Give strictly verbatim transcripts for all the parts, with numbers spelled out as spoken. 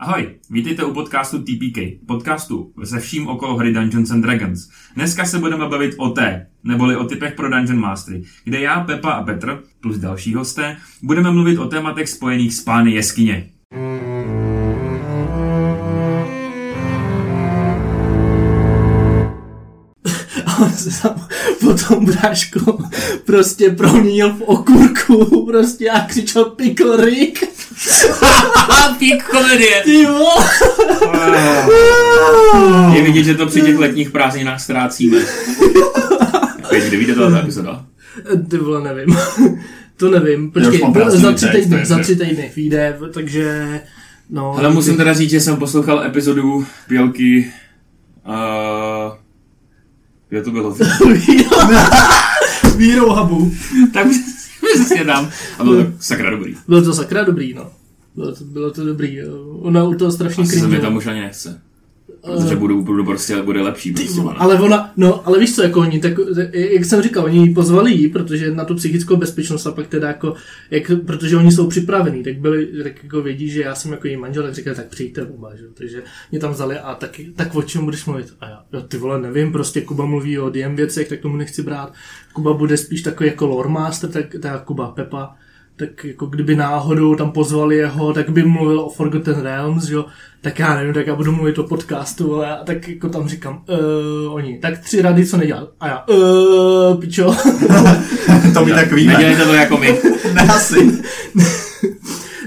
Ahoj, vítejte u podcastu T P K, podcastu se vším okolo hry Dungeons and Dragons. Dneska se budeme bavit o té, neboli o tipech pro Dungeon Mastery, kde já, Pepa a Petr, plus další hosté, budeme mluvit o tématech spojených s pány jeskyně. On se sám potom brášku prostě proměnil v okurku prostě a křičel Pickle Rick. Pík komedie. Ty vole. Je vidět, že to při těch letních prázdninách ztrácíme. Kde víte tohle ta epizoda? Ty vole, nevím. To nevím. Počkej, za tři týdny, za tři týdny vyjde, takže... No, ale musím teda říct, že jsem poslouchal epizodu Pělky... Uh, kde to bylo? Vírou habu. Tak se dám. A bylo to sakra dobrý. Bylo to sakra dobrý, no. Bylo to, bylo to dobrý. Ona u toho strašně krývila. Asi se mi tam už ani nechce. Protože uh, budu, budu prostě, ale bude lepší. Prostě, ale ona, no, ale víš co, jako oni, tak, jak jsem říkal, oni ji pozvali jí, protože na tu psychickou bezpečnost a pak teda jako, jak, protože oni jsou připravení, tak byli, tak jako vědí, že já jsem jako její manžel, tak říkali, tak přijďte oba, že? Takže mě tam vzali a tak, tak o čem budeš mluvit? A já, jo, ty vole, nevím, prostě Kuba mluví o D M věcech, tak tomu nechci brát. Kuba bude spíš takový jako lore master, tak teda Kuba Pepa. Tak jako kdyby náhodou tam pozvali jeho, tak by mluvil o Forgotten Realms, jo, tak já nevím, tak já budu mluvit o podcastu, ale já tak jako tam říkám, uh, oni, tak tři rady, co nedělat, a já, uh, pičo. To mi tak víme. Nedělejte to jako my. Asi.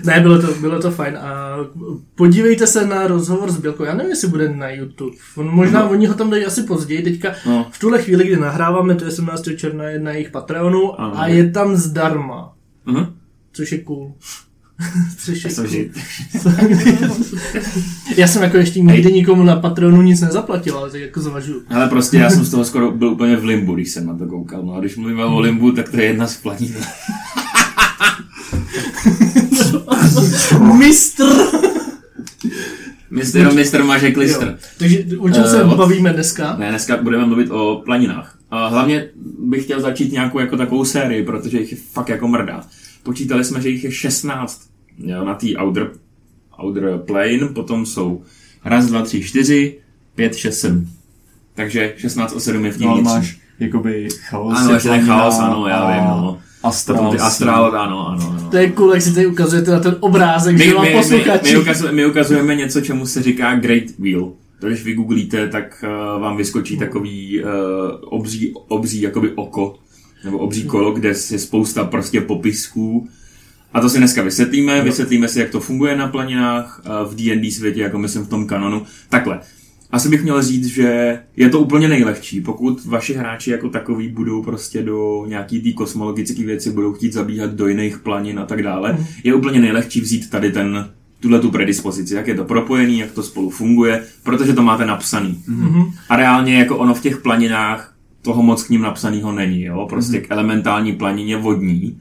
Ne, bylo to, bylo to fajn a podívejte se na rozhovor s Bělkou, já nevím, jestli bude na YouTube, možná no. Oni ho tam dají asi později, teďka no. V tuhle chvíli, kdy nahráváme, to je sedmnáctého června, je na jejich Patreonu ano. A je tam zdarma. Mhm. Což je cool. Což je cool. Já jsem jako ještě nikdy nikomu na Patreonu nic nezaplatil, ale tak jako zvažuju. Ale prostě já jsem z toho skoro byl úplně v limbu, když jsem na to koukal. No a když mluvíme o limbu, tak to je jedna z planí. Mistr! Mistr, no, mistr Maže Klistr. Takže o čem se uh, bavíme dneska? Ne, dneska budeme mluvit o planinách. A hlavně bych chtěl začít nějakou jako takovou sérii, protože jich je fakt jako mrdá. Počítali jsme, že jich je šestnáct jo, na té outer, outer plane, potom jsou raz, dva, tři, čtyři, pět, šest, sedm. Takže šestnáct a sedm je v tím nic. No, máš jakoby chaos. Ano, ještě ten chaos, ano, já a... vím, no. Astral, Astral, ano, ano, ano. To je cool, jak si tady ukazujete na ten obrázek, my, že vám posluchači. My, my, my, ukazujeme, my ukazujeme něco, čemu se říká Great Wheel. To, když vygooglíte, tak uh, vám vyskočí takový uh, obří, obří jakoby oko, nebo obří kolo, kde je spousta prostě popisků. A to si dneska vysvětlíme. Vysvětlíme si, jak to funguje na planinách, v D and D světě, jako myslím v tom kanonu. Takhle. Asi bych měl říct, že je to úplně nejlehčí. Pokud vaši hráči jako takový budou prostě do nějaký té kosmologické věci, budou chtít zabíhat do jiných planin a tak dále, je úplně nejlehčí vzít tady ten, tuhle tu predispozici, jak je to propojený, jak to spolu funguje, protože to máte napsaný. Mm-hmm. A reálně jako ono v těch planinách toho moc k ním napsanýho není, jo? Prostě mm-hmm. K elementální planině vodní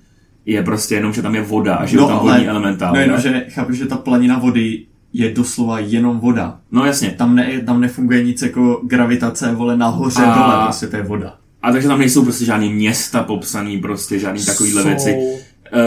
je prostě jenom, že tam je voda a že no, je tam vodní elementál. No jenom, že chápu, že ta planina vody je doslova jenom voda. No jasně. Tam, ne, tam nefunguje nic jako gravitace, vole, nahoře, a... dole, prostě to je voda. A takže tam nejsou prostě žádný města popsaný, prostě žádný takovýhle so... věci. Uh,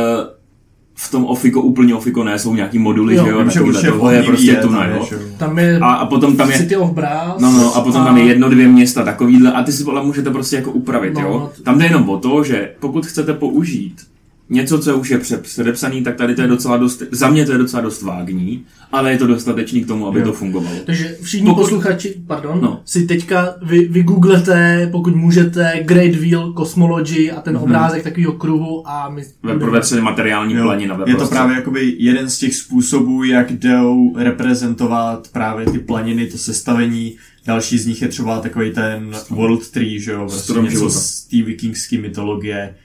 v tom ofiko, úplně ofiko ne, jsou nějaký moduly, jo, že jo, takovýhle, tohle je prostě tuna, jo. Tam je a, a potom tam je City of Brass, no, no, a potom a... tam je jedno, dvě města, takovýhle, a ty si vole můžete prostě jako upravit, no, jo. Tam jde jenom o to, že pokud chcete použít něco, co už je předepsaný, tak tady to je docela dost, za mě to je docela dost vágní, ale je to dostatečný k tomu, aby jo. To fungovalo. Takže všichni pokud... posluchači, pardon, no. Si teďka vy, vygooglete, pokud můžete, Great Wheel, Cosmology a ten mm-hmm. obrázek takového kruhu a my... Veprvece materiální planina. Je to právě jakoby jeden z těch způsobů, jak jdou reprezentovat právě ty planiny, to sestavení. Další z nich je třeba takový ten World Tree, že jo, vlastně něco z té vikingské mytologie.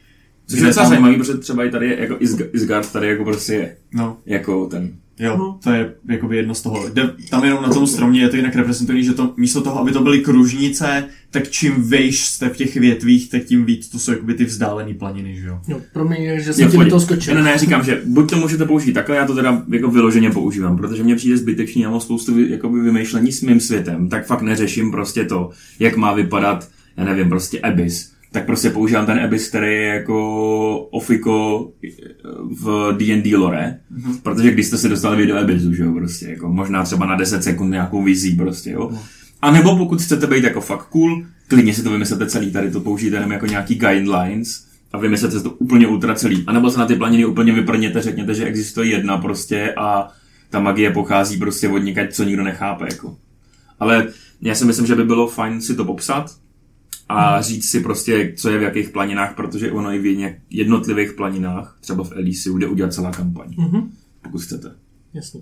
Což je docela tam... zajímavý, protože třeba i tady je, jako Ysgard tady jako prostě je, no. Jako ten. Jo, to je jakoby jedno z toho. De, tam jenom na tom stromě je to jinak reprezentovaný, že to místo toho, aby to byly kružnice, tak čím vejš jste v těch větvích, tak tím víc to jsou jakoby ty vzdálený planiny, že jo? Jo, promiň, že jsem ti do toho skočil. Ne, ne, říkám, že buď to můžete použít takhle, já to teda jako vyloženě používám, protože mě přijde zbytečný, já mám spoustu jakoby vymýšlení s mým světem, tak fakt neřeším prostě to, jak má vypadat, já nevím, prostě Abyss. tak prostě používám ten Abyss, který je jako ofiko v D and D lore, mm-hmm. protože když jste se dostali vy do Abyssu, že jo, prostě, jako možná třeba na deset sekund nějakou vizí, prostě, jo. Mm. A nebo pokud chcete být jako fakt cool, klidně si to vymyslete celý, tady to použijte jenom jako nějaký guidelines a vymyslete to úplně ultra celý. A nebo se na ty planiny úplně vyprněte, řekněte, že existuje jedna prostě a ta magie pochází prostě od někať, co nikdo nechápe, jako. Ale já si myslím, že by bylo fajn si to popsat a říct si prostě, co je v jakých planinách, protože ono i v jednotlivých planinách, třeba v Elysiu, jde udělat celá kampaň, mm-hmm. pokud chcete. Jasně.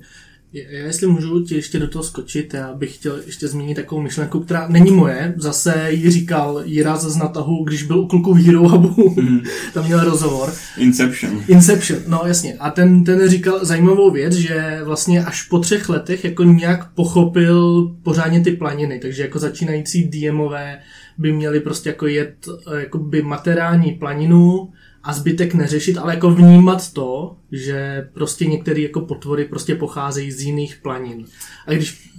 Já jestli můžu ti ještě do toho skočit, já bych chtěl ještě zmínit takovou myšlenku, která není moje, zase ji říkal Jira z Natahu, když byl u kluků v Hero Hubu, mm. tam měl rozhovor. Inception. Inception, no jasně. A ten, ten říkal zajímavou věc, že vlastně až po třech letech jako nějak pochopil pořádně ty planiny, takže jako začínající DMové by měli prostě jako jet jakoby materiální planinu, a zbytek neřešit, ale jako vnímat to, že prostě některé jako potvory prostě pocházejí z jiných planin. A když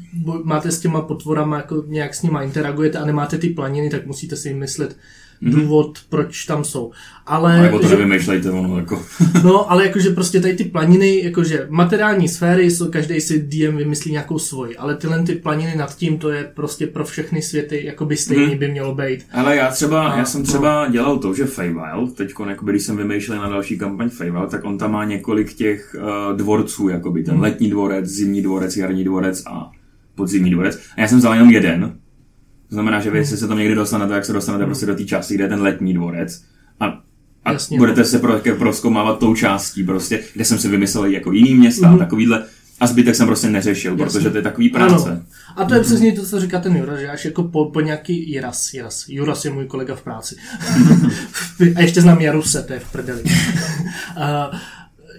máte s těma potvorama, jako nějak s nima interagujete a nemáte ty planiny, tak musíte si vymyslet důvod, mm-hmm. proč tam jsou. Ale, nebo to že, nevymýšlejte, ono jako. No, ale jakože prostě tady ty planiny, jakože materiální sféry, jsou, každý si D M vymyslí nějakou svoji, ale tyhle ty planiny nad tím, to je prostě pro všechny světy, jakoby stejný mm. by mělo být. Ale já třeba, a, já jsem třeba no. dělal to, že Feywild, teďko, jakoby, když jsem vymýšlel na další kampaň Feywild, tak on tam má několik těch uh, dvorců, jakoby ten mm. letní dvorec, zimní dvorec, jarní dvorec a podzimní dvorec. A já jsem vzal jenom jeden. To znamená, že vy jestli se tam někdy dostanete, jak se dostanete prostě do té části, kde je ten letní dvorec a, a budete se pro, proskoumávat tou částí prostě, kde jsem si vymyslel jako jiný města, mm-hmm. takovýhle a zbytek jsem prostě neřešil, jasně. protože to je takový práce. Ano. A to je přesně to, co říká ten Jura, že až jako po, po nějaký Jiras, Jiras, Juras je můj kolega v práci. A ještě znám Jaruse, to je v prdeli. uh,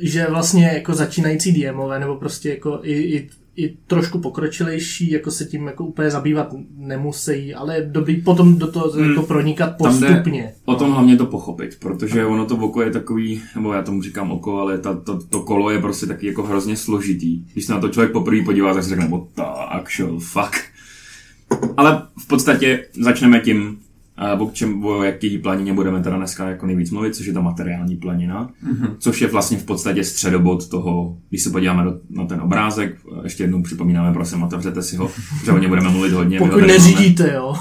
že vlastně jako začínající DMové, nebo prostě jako i, i i trošku pokročilejší, jako se tím jako úplně zabývat nemusí, ale je dobrý potom do toho hmm. jako pronikat postupně. O tom hlavně to pochopit, protože ono to oko je takový, nebo já tomu říkám oko, ale ta, to, to kolo je prostě taky jako hrozně složitý. Když se na to člověk poprvé podívá, tak si řekne, bo tak, šel, fuck. Ale v podstatě začneme tím, o, čem, o jaký planině budeme teda dneska jako nejvíc mluvit, což je ta materiální planina, mm-hmm. což je vlastně v podstatě středobod toho, když se podíváme do, na ten obrázek, ještě jednou připomínáme, prosím, otevřete si ho, že o něm budeme mluvit hodně. Pokud neřídíte, jo.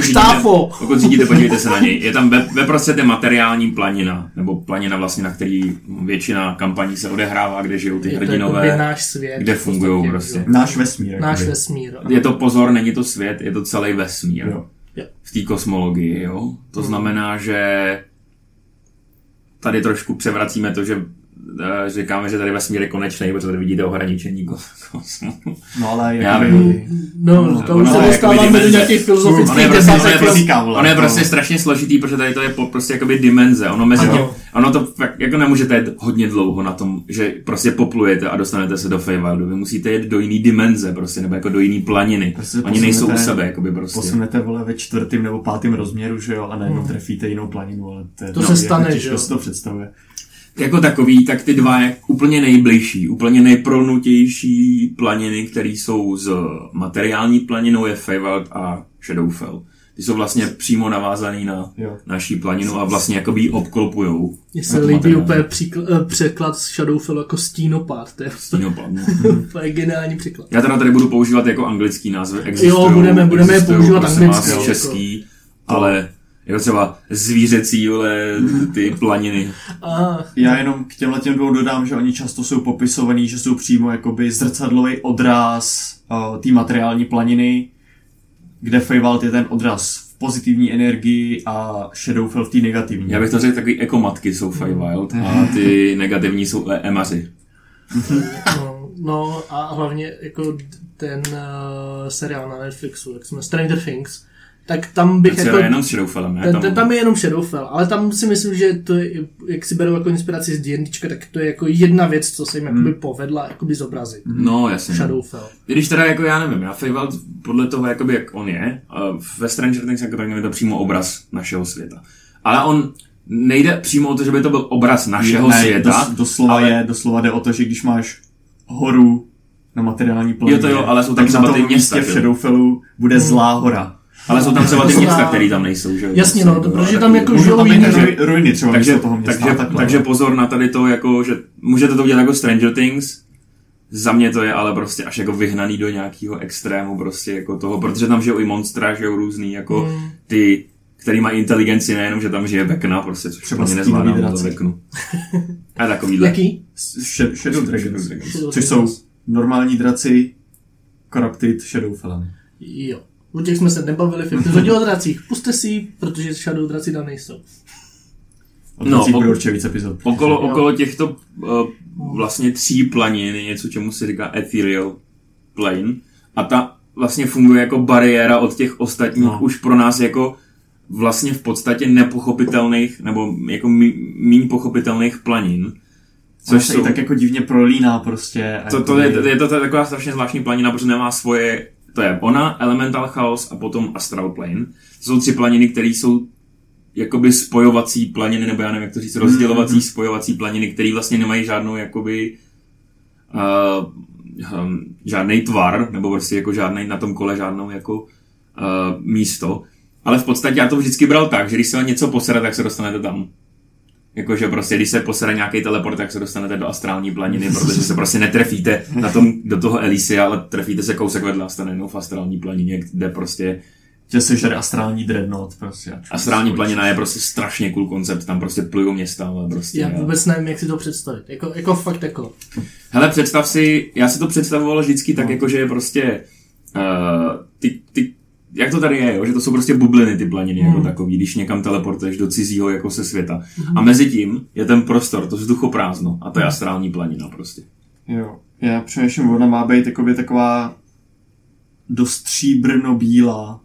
Štáfo! Pokud, pokud řídíte, podívejte se na něj. Je tam ve, ve prostředě materiální planina, nebo planina vlastně, na který většina kampaní se odehrává, kde žijou ty je hrdinové, náš svět, kde fungují prostě. Náš vesmír. Náš vesmír. Je to pozor, není to svět, je to celý vesmír. Jo. V té kosmologii, jo. To hmm. znamená, že tady trošku převracíme to, že říkáme, že tady vesmír je konečný, protože tady vidíte ohraničení kosmu. No ale já vím. No, to už se dostáváme do nějakých filozofických debatek. Ono je prostě strašně složitý, protože tady to je prostě jakoby dimenze. Ono mezi tím, ono to jako nemůžete jít hodně dlouho na tom, že prostě poplujete a dostanete se do Feywildu. Vy musíte jít do jiný dimenze prostě, nebo jako do jiný planiny. Prostě oni nejsou u sebe, jakoby prostě. Posunete, vole, ve čtvrtým nebo pátým rozměru, že jo, a najednou trefíte jinou planinu, ale to se stane, že jo. To představuje. Jako takový, tak ty dva je úplně nejbližší, úplně nejprolnutější planiny, které jsou z materiální planinou, je Feywild a Shadowfell. Ty jsou vlastně přímo navázaný na jo. naší planinu a vlastně jakoby ji obklopujou. Mně se líbí úplně příkl- překlad z Shadowfell jako Stínopád. To je Stínopád, to je geniální překlad. Já teda tady budu používat jako anglický názvy. Jo, budeme, budeme je používat anglický. Jako... český, ale... jako třeba zvířecí, ale ty planiny. Já jenom k těmhle těm dvou dodám, že oni často jsou popisovaní, že jsou přímo jakoby zrcadlový odraz uh, té materiální planiny, kde Feywild je ten odraz v pozitivní energii a Shadowfell v té negativní. Já bych to řekl, takový ekomatky jsou Feywild a ty negativní jsou emaři. No, no a hlavně jako ten uh, seriál na Netflixu, jak jsme Stranger Things, tak tam bych jako... jenom Shadowfell, ne? Tam... tam je jenom Shadowfell, ale tam si myslím, že to je, jak si berou jako inspiraci z D&Dčka, tak to je jako jedna věc, co se jim hmm. jakoby povedla jakoby zobrazit. No, jasně. Shadowfell. Když teda jako já nevím, já Feywild podle toho jakoby jak on je, ve Stranger Things jako tak je to přímo obraz našeho světa. Ale on nejde přímo o to, že by to byl obraz našeho ne, světa. Dos, doslova, ale... je, doslova jde o to, že když máš horu na materiální planině, jo to jo, ale jsou tak třeba ty města. V Shadowfellu bude hmm. zlá hora. Ale jsou tam třeba ty města, které tam nejsou, že? Jasně, no, protože tam jako žijou jiné ruiny třeba. Takže, toho města, takže, takhle, takže pozor na tady to, jako, že můžete to udělat jako Stranger Things. Za mě to je ale prostě až jako vyhnaný do nějakého extrému prostě jako toho, protože tam žijou i monstra, žijou různý jako mm. ty, který mají inteligenci, nejenom, že tam žije Vecna, prostě což úplně nezvládám o to Vecnu. A takovýhle. Jaký? Shadow Dragons, což jsou normální draci, corrupted Shadowfell. Jo. U těch jsme se nebavili v epizodě o dracích. Puste si, protože Shadow draci tam nejsou. No, o, okolo, okolo těchto uh, vlastně tří planin je něco, čemu se říká Ethereal Plane. A ta vlastně funguje jako bariéra od těch ostatních, no. Už pro nás jako vlastně v podstatě nepochopitelných, nebo jako míň pochopitelných planin. Což se jsou, i tak jako divně prolíná prostě. To, to je, je to taková strašně zvláštní planina, protože nemá svoje, to je ona, Elemental Chaos a potom Astral Plane. To jsou tři planiny, které jsou jakoby spojovací planiny, nebo já nevím, jak to říct, rozdělovací, spojovací planiny, které vlastně nemají žádnou, jakoby, uh, um, žádnej tvar, nebo prostě jako žádnej na tom kole, žádnou, jako, uh, místo. Ale v podstatě já to vždycky bral tak, že když se něco posere, tak se dostanete tam. Jakože prostě, když se posere nějaký teleport, tak se dostanete do astrální planiny, protože se prostě netrefíte na tom, do toho Elysia, ale trefíte se kousek vedle a stane jenom v astrální planině, kde prostě že se žere astrální dreadnought, prostě. Astrální planina je prostě strašně cool koncept, tam prostě plujou města, ale prostě. Já vůbec nevím, jak si to představit, jako, jako fakt jako. Hele, představ si, já si to představoval vždycky tak, no. Jako, že je prostě, uh, ty, ty, jak to tady je, jo? Že to jsou prostě bubliny ty planiny, mm. jako takový, když někam teleportuješ do cizího jako se světa. Mm. A mezi tím je ten prostor, to vzduchoprázdno, a to je astrální planina prostě. Jo, já přemýšlím, ona má být takově taková dost stříbrno-bílá.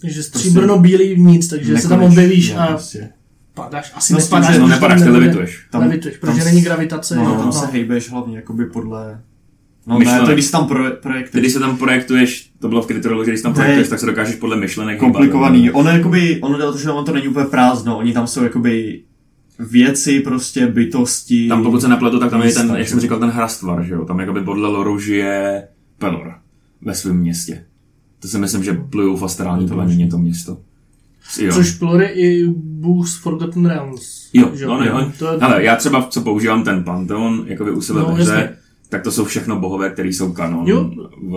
Takže stříbrno-bílý vnitř, takže nekonec, se tam objevíš a prostě padáš. Asi no, nespadáš, že, no, nepadáš, ty levituješ. Tam, levituješ, protože tam, není gravitace. No, tam no. se hejbeš hlavně jakoby podle. No, ne, to, když se tam proje, projektuješ. Když se tam projektuješ, to bylo v kryptologii, když se tam projektuješ, tak se dokážeš podle myšlenek. Komplikovaný. Hejbat, ono, jakoby, ono dělá to, že on to není úplně prázdno, oni tam jsou jakoby věci, prostě bytosti. Tam pokud se nepletu, tak tam je ten, jak jsem říkal, ten hrastvar, že jo? Tam jakoby podle loru žije Pelor ve svém městě. To si myslím, že plujou v astrální planině to město. Jo. Což Pelor je i bůh z Forgotten Realms. Jo, jo, on, jo. To je. Hele, já třeba, co používám ten Pantheon, jakoby u sebe no, veře, tak to jsou všechno bohové, který jsou kanon v,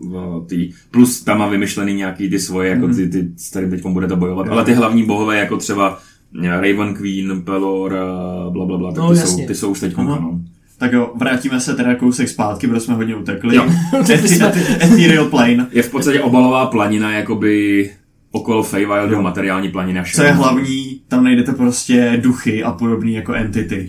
v tý. Plus tam má vymyšlený nějaký ty svoje, jako ty, ty s kterým teďkom budete bojovat. Jo. Ale ty hlavní bohové, jako třeba Raven Queen, Pelor, blablabla, bla, tak no, ty, jsou, ty jsou už teďkom aha. kanon. Tak jo, vrátíme se teda kousek zpátky, protože jsme hodně utekli. Jo. Ethereal Plane. Je v podstatě obalová planina, jakoby okolo Feywild, jo. Materiální planina. Co je hlavní, tam najdete prostě duchy a podobné jako entity.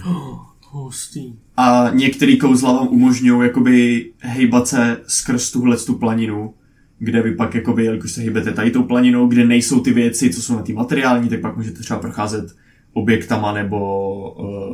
Hustý. A některý kouzla vám umožňují jakoby hejbat se skrz tuhletu planinu, kde vy pak, jakoby, jelikož se hejbete tady tou planinou, kde nejsou ty věci, co jsou na té materiální, tak pak můžete třeba procházet objektama nebo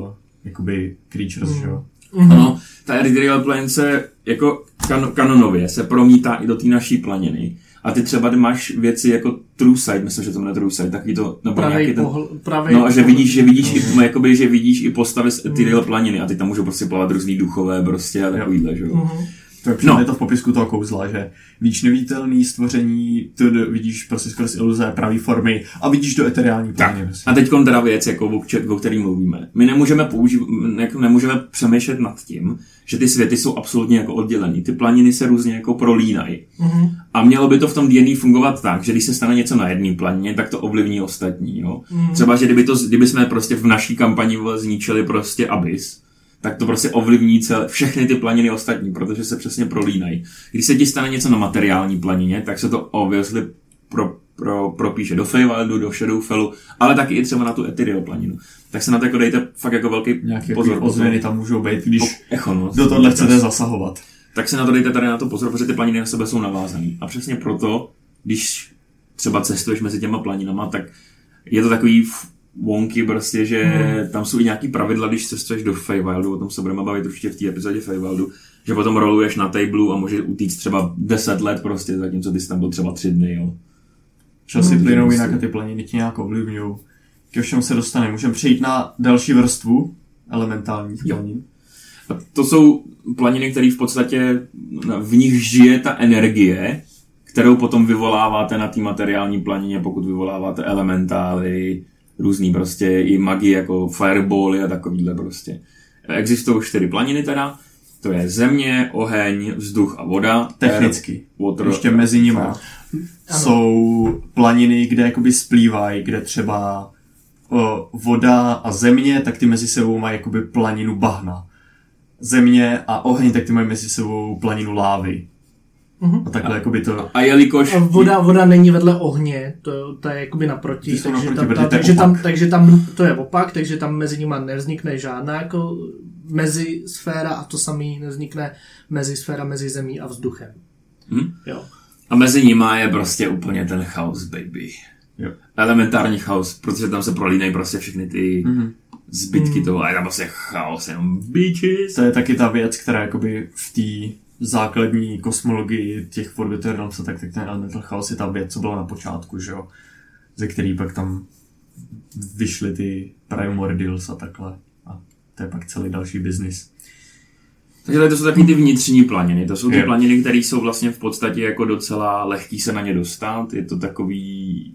uh, jakoby creatures, mm. že jo. Mm-hmm. Ano, ta Ethereal Plane se jako kan- kanonově se promítá i do té naší planiny. A ty třeba máš věci jako True Sight, myslím, že to jmenuje True Sight, takový to, nebo pravej nějaký ten pohl, no a že vidíš, že vidíš, mm-hmm. i, jakoby, že vidíš i postavy z Ethereal planiny a ty tam můžou prostě plavat různý duchové prostě a takovýhle, že jo. Mm-hmm. Tak no. Je to v popisku toho kouzla, že vidíš neviditelný stvoření, td, vidíš prostě skrz iluze pravý formy a vidíš do eteriální plně. A teďkon teda věc, jako o, o který mluvíme. My nemůžeme použít, ne, nemůžeme přemýšlet nad tím, že ty světy jsou absolutně jako oddělený. Ty planiny se různě jako prolínají. Mm-hmm. A mělo by to v tom D and D fungovat tak, že když se stane něco na jedné planině, tak to ovlivní ostatní. Jo? Mm-hmm. Třeba, že kdyby, to, kdyby jsme prostě v naší kampani zničili prostě Abyss, tak to prostě ovlivní celé, všechny ty planiny ostatní, protože se přesně prolínají. Když se ti stane něco na materiální planině, tak se to obviously pro, pro, propíše do Feywildu, do Shadowfellu, ale taky i třeba na tu Ethereal planinu. Tak se na to jako dejte fakt jako velký nějaký pozor. Ozvěny tam můžou být, když po, echo, no, do tohle chcete zasahovat. Tak se na to dejte tady na to pozor, protože ty planiny na sebe jsou navázané. A přesně proto, když třeba cestuješ mezi těma planinama, tak je to takový wonky prostě, že hmm. tam jsou i nějaký pravidla, když cestuješ do Feywildu, o tom se budeme bavit určitě v té epizodě Feywildu, že potom roluješ na tablu a můžeš utíct třeba deset let prostě, zatímco ty jsi tam byl třeba tři dny, jo. Časy no, plynou jinak a ty planiny ti nějak ovlivňujou. Ke všem se dostaneme. Můžeme přejít na další vrstvu elementálních planin. A to jsou planiny, které v podstatě, v nich žije ta energie, kterou potom vyvoláváte na té materiální planině, pokud vyvoláváte elementály, různý prostě i magie jako firebally a takovýhle prostě. Existují čtyři planiny teda, to je země, oheň, vzduch a voda. Technicky, water, ještě mezi nimi jsou planiny, kde jakoby splývají, kde třeba o, voda a země, tak ty mezi sebou mají jakoby planinu bahna. Země a oheň, tak ty mají mezi sebou planinu lávy. Uhum. A takhle jakoby to... A jelikož... Voda, voda není vedle ohně, to, to je jakoby naproti, takže, naproti tam, ta, takže, tam, takže tam to je opak, takže tam mezi nima nevznikne žádná jako mezi sféra a to samý nevznikne mezi sféra, mezi zemí a vzduchem. Hmm? Jo. A mezi nima je prostě úplně ten chaos, baby. Jo. Elementární chaos, protože tam se prolínají prostě všechny ty... Mm-hmm. Zbytky toho, a je tam prostě chaos, jenom bitches. To je taky ta věc, která jakoby v té základní kosmologii těch Forgotten Realms, tak, tak ten elemental chaos je ta věc, co byla na počátku, že jo? Ze který pak tam vyšly ty Primordials a takhle. A to je pak celý další biznis. Takže to jsou taky ty vnitřní planiny. To jsou ty je. planiny, které jsou vlastně v podstatě jako docela lehký se na ně dostat. Je to takový...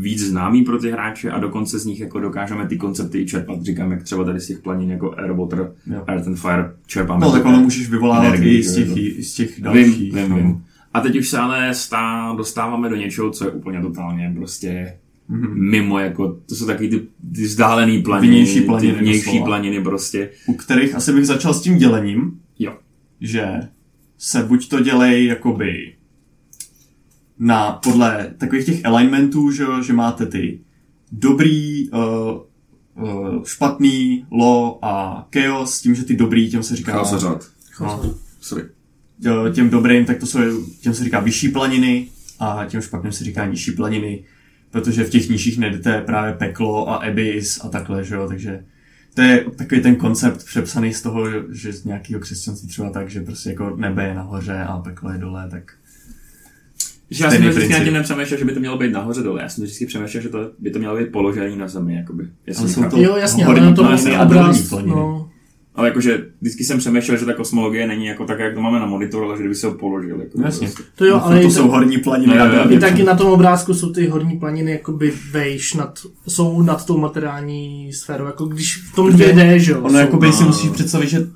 víc známý pro ty hráče a dokonce z nich jako dokážeme ty koncepty čerpat. Říkám, jak třeba tady z těch planin jako Air, Water, jo. Earth and Fire čerpáme. No tak ono můžeš vyvolávat i z těch, z těch dalších. Vím, vím, vím. A teď už se ale stá, dostáváme do něčeho, co je úplně totálně prostě mm-hmm. mimo, jako to jsou takový ty, ty vzdálený planiny, vnější planiny, ty vnější planiny prostě. U kterých asi bych začal s tím dělením, jo. Že se buď to dělej jakoby na podle takových těch alignmentů, že, že máte ty dobrý, uh, uh, špatný, low a chaos, s tím, že ty dobrý, těm se říká... Chaosařad. No, sorry. Těm dobrým, tak to jsou, těm se říká vyšší planiny a těm špatným se říká nižší planiny, protože v těch nižších nejdete právě peklo a Abyss a takhle, že jo, takže to je takový ten koncept přepsaný z toho, že z nějakého křesťanství třeba tak, že prostě jako nebe je nahoře a peklo je dole, tak... Že já jsem to vždycky nad tím nepřemýšlel, že by to mělo být nahoře dole. Já jsem to vždycky přemýšlel, že to by to mělo být položený na zemi, jakoby. Ale jsou to... Jo, jasně, ale na to vlastně obraz, no. Ale jakože vždycky jsem přemýšlel, že ta kosmologie není jako tak, jak to máme na monitoru, ale že kdyby se ho položil. Jako jasně. To, jo, ale to, to jsou horní planiny. Ne, ne, I taky na tom obrázku jsou ty horní planiny jakoby vejš, nad, jsou nad tou materiální sférou, jako když v tom dvě dé, že jo. Ono jakoby si musíš představit, že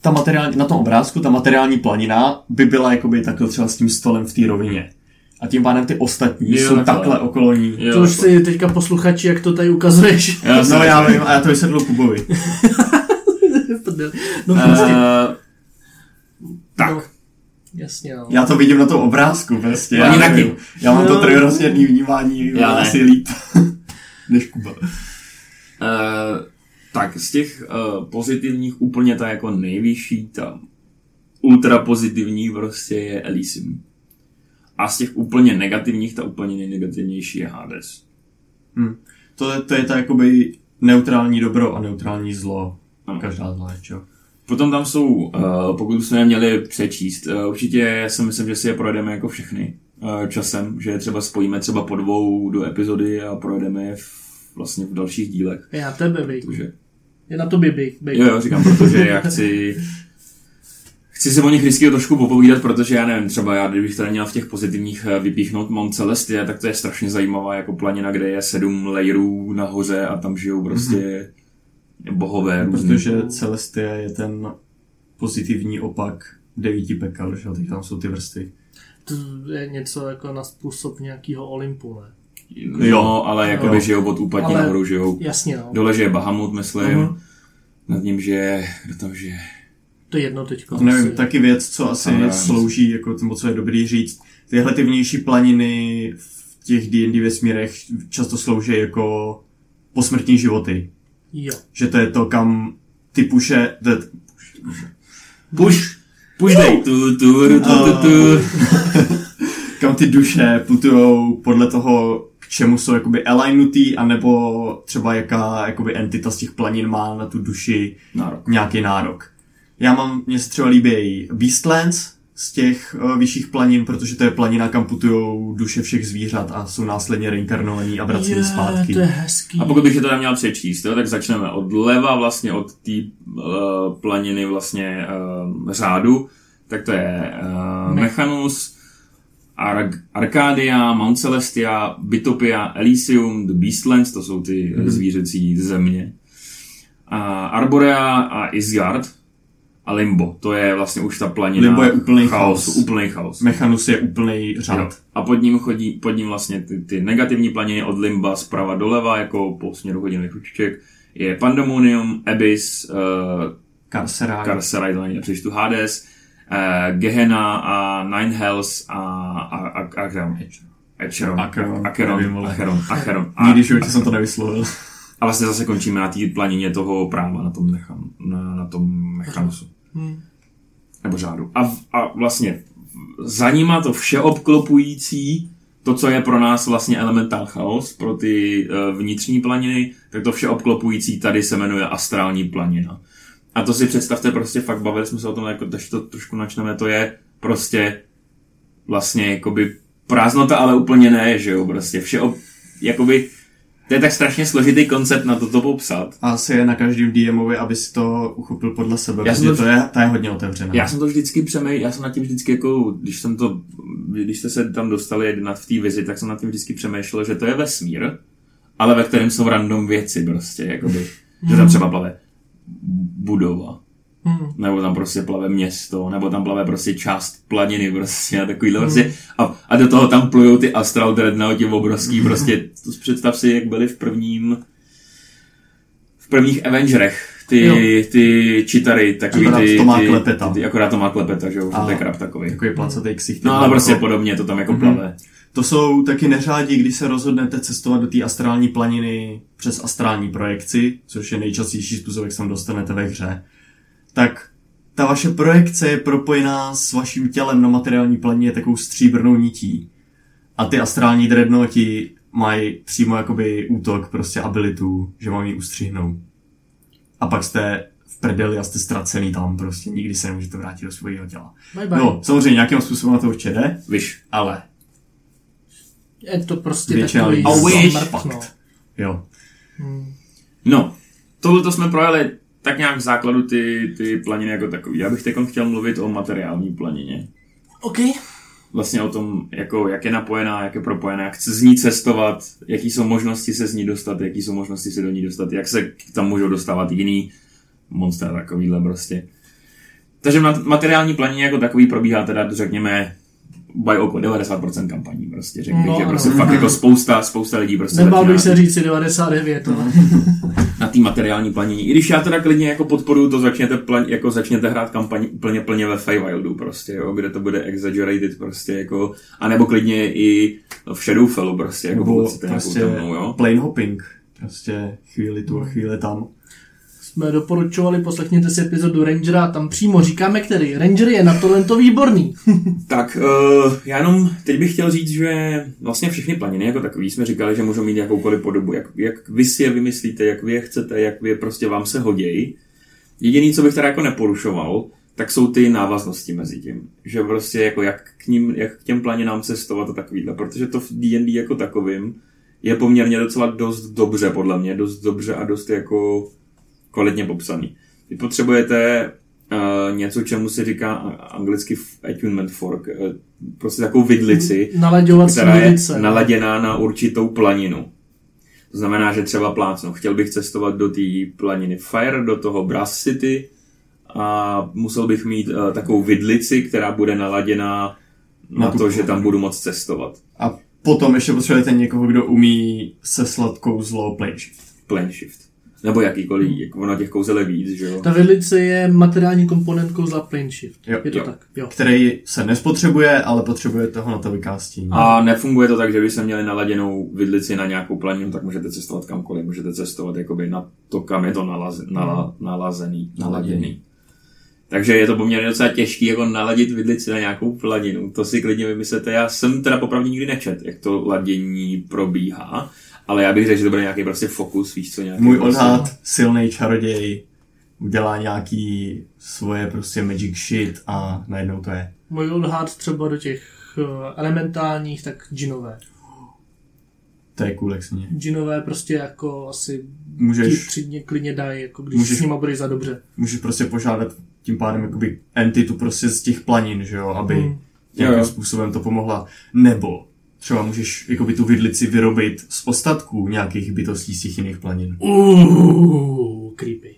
ta materiální, na tom obrázku ta materiální planina by byla jakoby takhle třeba s tím stolem v té rovině. A tím pádem ty ostatní jo, jsou takhle, takhle okolo ní. Jo, to už si teďka posluchači, jak to tady ukazuješ. Já, no já vím, a já to vysedlu Kubovi. no, uh, tak. No, jasně, no. Já to vidím na tom obrázku, prostě. Já, já, já mám no. to trojrozměrný vnímání, já asi líp než Kuba. Uh, Tak z těch uh, pozitivních úplně ta jako nejvyšší, ta ultra pozitivní prostě je Elysium. A z těch úplně negativních, ta úplně nejnegativnější je Hades. Hmm. To, je, to je ta jakoby neutrální dobro a neutrální zlo. Ano. Každá zlá je čo. Potom tam jsou, uh, pokud jsme je měli přečíst, uh, určitě si myslím, že si je projedeme jako všechny uh, časem, že třeba spojíme třeba po dvou do epizody a projedeme je vlastně v dalších dílech. Já tebe, bejku. Je na to bejk. Jo, jo, říkám, protože já chci chci se o nich vždycky trošku popovídat, protože já nevím, třeba já kdybych tady měl v těch pozitivních vypíchnout Mount Celestia, tak to je strašně zajímavá jako planina, kde je sedm lajerů nahoře a tam žijou prostě mm-hmm. bohové různý. Protože Celestia je ten pozitivní opak devíti pekel, že tam jsou ty vrsty. To je něco jako na způsob nějakého Olympu, ne? Jo, ale jakoby žijou od úpatí nahoru, žijou. Jasně, no. Dole, že je Bahamut, myslím. Uh-huh. Nad ním, že je... Kdo tam žije? To je jedno teďko. Nevím, asi. Taky věc, co asi ano, slouží, jako tomu, co je dobrý říct. Tyhle ty vnější planiny v těch D and D vesmírech často slouží jako posmrtní životy. Jo. Že to je to, kam ty puše... Puš! Puš dej! Tu, tu, tu, tu, tu. Kam ty duše plutujou podle toho, k čemu jsou jakoby alignutý, anebo třeba jaká jakoby entita z těch planin má na tu duši nárok. Nějaký nárok. Já mám, mně se třeba líbí Beastlands z těch uh, vyšších planin, protože to je planina, kam plutujou duše všech zvířat a jsou následně reinkarnovaní a vracený yeah, zpátky. To je hezký. A pokud bych je teda měl přečíst, jo, tak začneme od leva vlastně od té uh, planiny vlastně uh, řádu, tak to je uh, Me- Mechanus, Ar- Arcadia, Mount Celestia, Bytopia, Elysium, The Beastlands, to jsou ty mm-hmm. zvířecí země. A Arborea a Ysgard a Limbo, to je vlastně už ta planina. Limbo je úplný chaos. chaos. Úplný chaos. Mechanus je úplný řád. Jo. A pod ním chodí, pod ním vlastně ty, ty negativní planiny od Limba zprava doleva, jako po směru hodinových ručiček, je Pandemonium, Abyss, Carcerai, Carcerai, to přečtu Hades, Uh, Gehenna a Nine Hells a Aquan. Aquan. Aquan. Aquan. Nikdy životě jsem to nevyslovil. A vlastně zase končíme na té planině toho práva, na tom, mechan, na, na tom mechanusu. Hmm. Nebo řádu. A, a vlastně za nima to všeobklopující, to, co je pro nás vlastně elementál chaos, pro ty uh, vnitřní planiny, tak to všeobklopující tady se jmenuje astrální planina. A to si představte, prostě fakt bavili jsme se o tom, jako, takže to trošku načneme, to je prostě vlastně jakoby prázdnota, ale úplně ne, že jo, prostě vše, ob, jakoby, to je tak strašně složitý koncept na toto popsat. A asi je na každém DMovi, aby si to uchopil podle sebe, já protože to, vž... to, je, to je hodně otevřená. Já jsem to vždycky přemýšlel, já jsem nad tím vždycky jako, když jsem to, když jste se tam dostali nad v té vizi, tak jsem nad tím vždycky přemýšlel, že to je vesmír, ale ve kterém jsou random věci prostě, jakoby, že tam třeba plave budova, hmm. nebo tam prostě plave město, nebo tam plave prostě část planiny prostě a takovýhle hmm. prostě a, a do toho tam plujou ty Astral Dreadnoughty obrovský prostě, představ si, jak byli v prvním v prvních Avengerech ty, no. ty čitary, takový akorát ty, to má klepeta. Ty, ty, akorát to má klepeta, že jo, to je krab takový. Takový placatý ksicht. No ale prostě jako... podobně to tam jako mm-hmm. plave. To jsou taky neřádí, když se rozhodnete cestovat do té astrální planiny přes astrální projekci, což je nejčastější způsob, jak se dostanete ve hře, tak ta vaše projekce je propojená s vaším tělem na materiální planině takovou stříbrnou nití. A ty astrální dreadnoughti mají přímo jakoby útok, prostě abilitu, že vám ji ustřihnou. A pak jste v prdeli a jste ztracený tam prostě, nikdy se nemůžete vrátit do svého těla. Bye bye. No, samozřejmě nějakým způsobem na to určitě jde, víš, ale... Je to prostě takový zamrt, no. Jo. Hmm. No, tohleto jsme projeli tak nějak v základu ty, ty planiny jako takový. Já bych teď chtěl mluvit o materiální planině. OK. Vlastně o tom, jako, jak je napojená, jak je propojená, jak chce z ní cestovat, jaký jsou možnosti se z ní dostat, jaký jsou možnosti se do ní dostat, jak se tam můžou dostávat jiný monstra takovýhle prostě. Takže na materiální planině jako takový probíhá teda, řekněme, by okolo devadesát procent kampaní prostě, řekl no, že prostě no, fakt no. jako spousta, spousta lidí prostě začíná. Nebál bych se říct si devadesát devět, no. Na té materiální planině. I když já teda klidně jako podporuju to, začněte, plan, jako začněte hrát kampaní úplně plně ve Feywildu prostě, jo, kde to bude exaggerated prostě jako, anebo klidně i v Shadowfellu prostě, jako Bo, prostě, prostě temnou, jo. Plane hopping, prostě chvíli tu a chvíli tam. Jsme doporučovali, poslechněte si epizodu Rangera, tam přímo říkáme, který Ranger je na tohle to výborný. Tak, uh, já jenom teď bych chtěl říct, že vlastně všechny planiny jako takový jsme říkali, že můžou mít jakoukoliv podobu, jak, jak vy si je vymyslíte, jak vy je chcete, jak vy je prostě vám se hodějí. Jediný, co bych teda jako neporušoval, tak jsou ty návaznosti mezi tím, že prostě jako jak k ním, jak k těm planinám cestovat a takovýhle, protože to v D and D jako takovým je poměrně docela dost dobře, podle mě, dost dobře a dost jako... kvalitně popsaný. Vy potřebujete uh, něco, čemu se říká anglicky attunement fork, uh, prostě takovou vidlici, která je naladěná na určitou planinu. To znamená, že třeba plácnu. Chtěl bych cestovat do té planiny Fire, do toho Brass City a musel bych mít uh, takovou vidlici, která bude naladěná na, na to, že tam budu moc cestovat. A potom ještě potřebujete někoho, kdo umí seslat kouzlo Plane Shift. Plane Shift. Nebo jakýkoliv, hmm. jako ono těch kouzel je víc, že jo? Ta vidlice je materiální komponent kouzla Plane Shift, jo, je to jo. tak, jo. Který se nespotřebuje, ale potřebuje toho na to vykástit. A nefunguje to tak, že by se měli naladěnou vidlici na nějakou planinu, tak můžete cestovat kamkoliv, můžete cestovat jakoby na to, kam je to nalaz, nala, nalazený, naladěný. Takže je to poměrně docela těžký, jako naladit vidlici na nějakou planinu, to si klidně vymyslete. Já jsem teda popravdě nikdy nečet, jak to ladění probíhá. Ale já bych řekl, že to bude nějaký prostě fokus, víš co, nějaký... Můj odhad, prostě... silnej čaroděj, udělá nějaký svoje prostě magic shit a najednou to je. Můj odhad třeba do těch elementálních, tak džinové. To je cool, jak se mě. Džinové prostě jako asi můžeš, tři klidně dají, jako když můžeš, s nima budeš za dobře. Můžeš prostě požádat tím pádem jakoby entitu prostě z těch planin, že jo, aby... Hmm. nějakým způsobem to pomohla. Nebo třeba můžeš jakoby tu vidlici vyrobit z ostatků nějakých bytostí z těch jiných planin. Uuuu, creepy.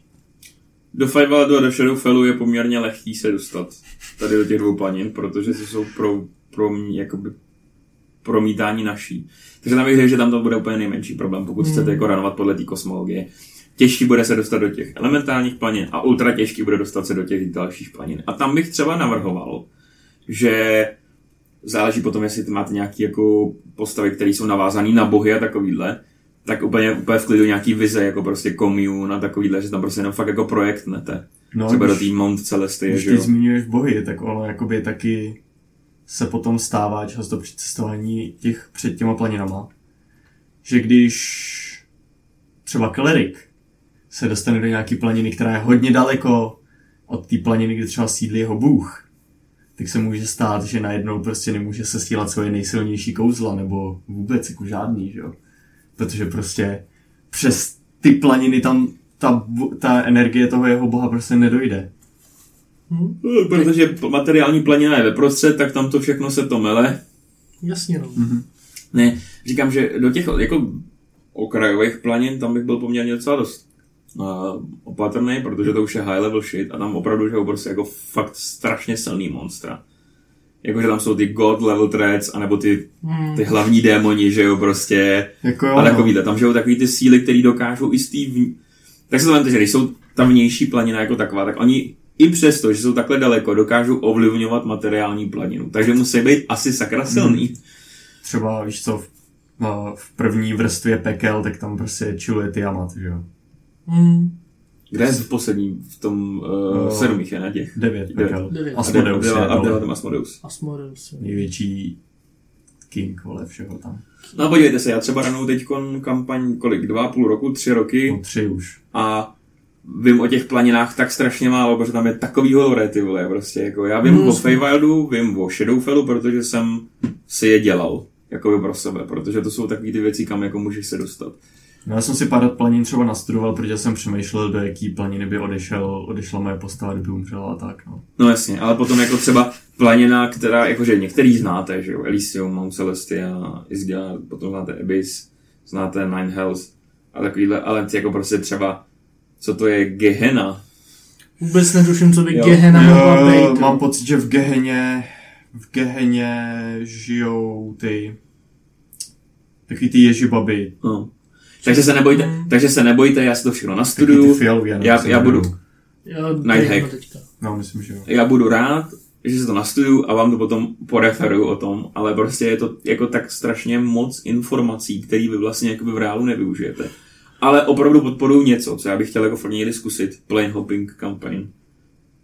Do Feyvildu a do Shadowfellu je poměrně lehký se dostat tady do těch dvou planin, protože to jsou pro, pro mě jakoby promítání naší. Takže tam bych řekl, že tam to bude úplně nejmenší problém, pokud chcete jako ranovat podle té kosmologie. Těžší bude se dostat do těch elementálních planin a ultra těžký bude dostat se do těch dalších planin. A tam bych třeba navrhoval, že záleží potom, jestli máte nějaké jako postavy, které jsou navázané na bohy a takovýhle, tak úplně, úplně v klidu nějaký vize, jako prostě commune a takovýhle, že tam prostě jenom fakt jako projektnete. No, třeba když, do tý Mount Celestia. Když ty zmiňuješ bohy, tak ono jakoby taky se potom stává často při cestování těch před těma planinama, že když třeba klerik se dostane do nějaký planiny, která je hodně daleko od té planiny, kde třeba sídlí jeho bůh, tak se může stát, že najednou prostě nemůže sesílat svoje nejsilnější kouzla, nebo vůbec jako žádný, že jo? Protože prostě přes ty planiny tam ta, ta energie toho jeho boha prostě nedojde. Hmm. Protože materiální planina je veprostřed, tak tam to všechno se to mele. Jasně, no. Mhm. Ne, říkám, že do těch jako okrajových planin tam bych byl poměrně docela dost opatrný, protože to už je high level shit a tam opravdu jsou prostě jako fakt strašně silný monstra. Jakože tam jsou ty god level threats, anebo ty, ty hlavní démoni, že jo, prostě jako jo, a takovýhle. Tam žijou takový ty síly, které dokážou i z té vn... Tak se to vemte, že když jsou ta vnější planina jako taková, tak oni i přesto, že jsou takhle daleko, dokážou ovlivňovat materiální planinu. Takže musí být asi sakra silný. Hmm. Třeba, víš co, v, v první vrstvě pekel, tak tam prostě čiluje Tiamat, že jo. Hmm. Kde je v posledním, v tom uh, no, sedmých je na těch? Devět. Devět. Devět. Asmodeus. A byla tam Asmodeus. Asmodeus. Největší king, vole, všeho tam. No a podívejte se, já třeba ranou teďkon kampaň kolik? Dva, půl roku, tři roky? No, tři už. A vím o těch planinách tak strašně málo, protože tam je takový lore, ty vole, prostě jako já vím mm, o Feywildu, vím o Shadowfellu, protože jsem si je dělal, jako pro sebe, protože to jsou takový ty věci, kam jako můžeš se dostat. No, já jsem si pár planin třeba nastudoval, protože jsem přemýšlel, do jaký planiny by odešel, odešla moje postava, kdyby umřela a tak, no. No jasně, ale potom jako třeba planina, která, jakože některý znáte, že jo, Elysium, Mount Celestia, Ysgard, potom znáte Abyss, znáte Nine Hells a takovýhle, ale jako prostě třeba, co to je Gehenna? Vůbec netuším, co by Gehenna mohla být. Mám pocit, že v Gehenně, v Gehenně žijou ty, takový ty ježibaby. No. Takže se nebojte, hmm. takže se nebojte, já si to všechno nastuduju, já, já budu Nighthag. No, myslím, že jo. Já budu rád, že se to nastuduju a vám to potom poreferuju o tom, ale prostě je to jako tak strašně moc informací, které vy vlastně jakoby v reálu nevyužijete. Ale opravdu podporuju něco, co já bych chtěl jako fakt někdy zkusit, plane hopping kampaň.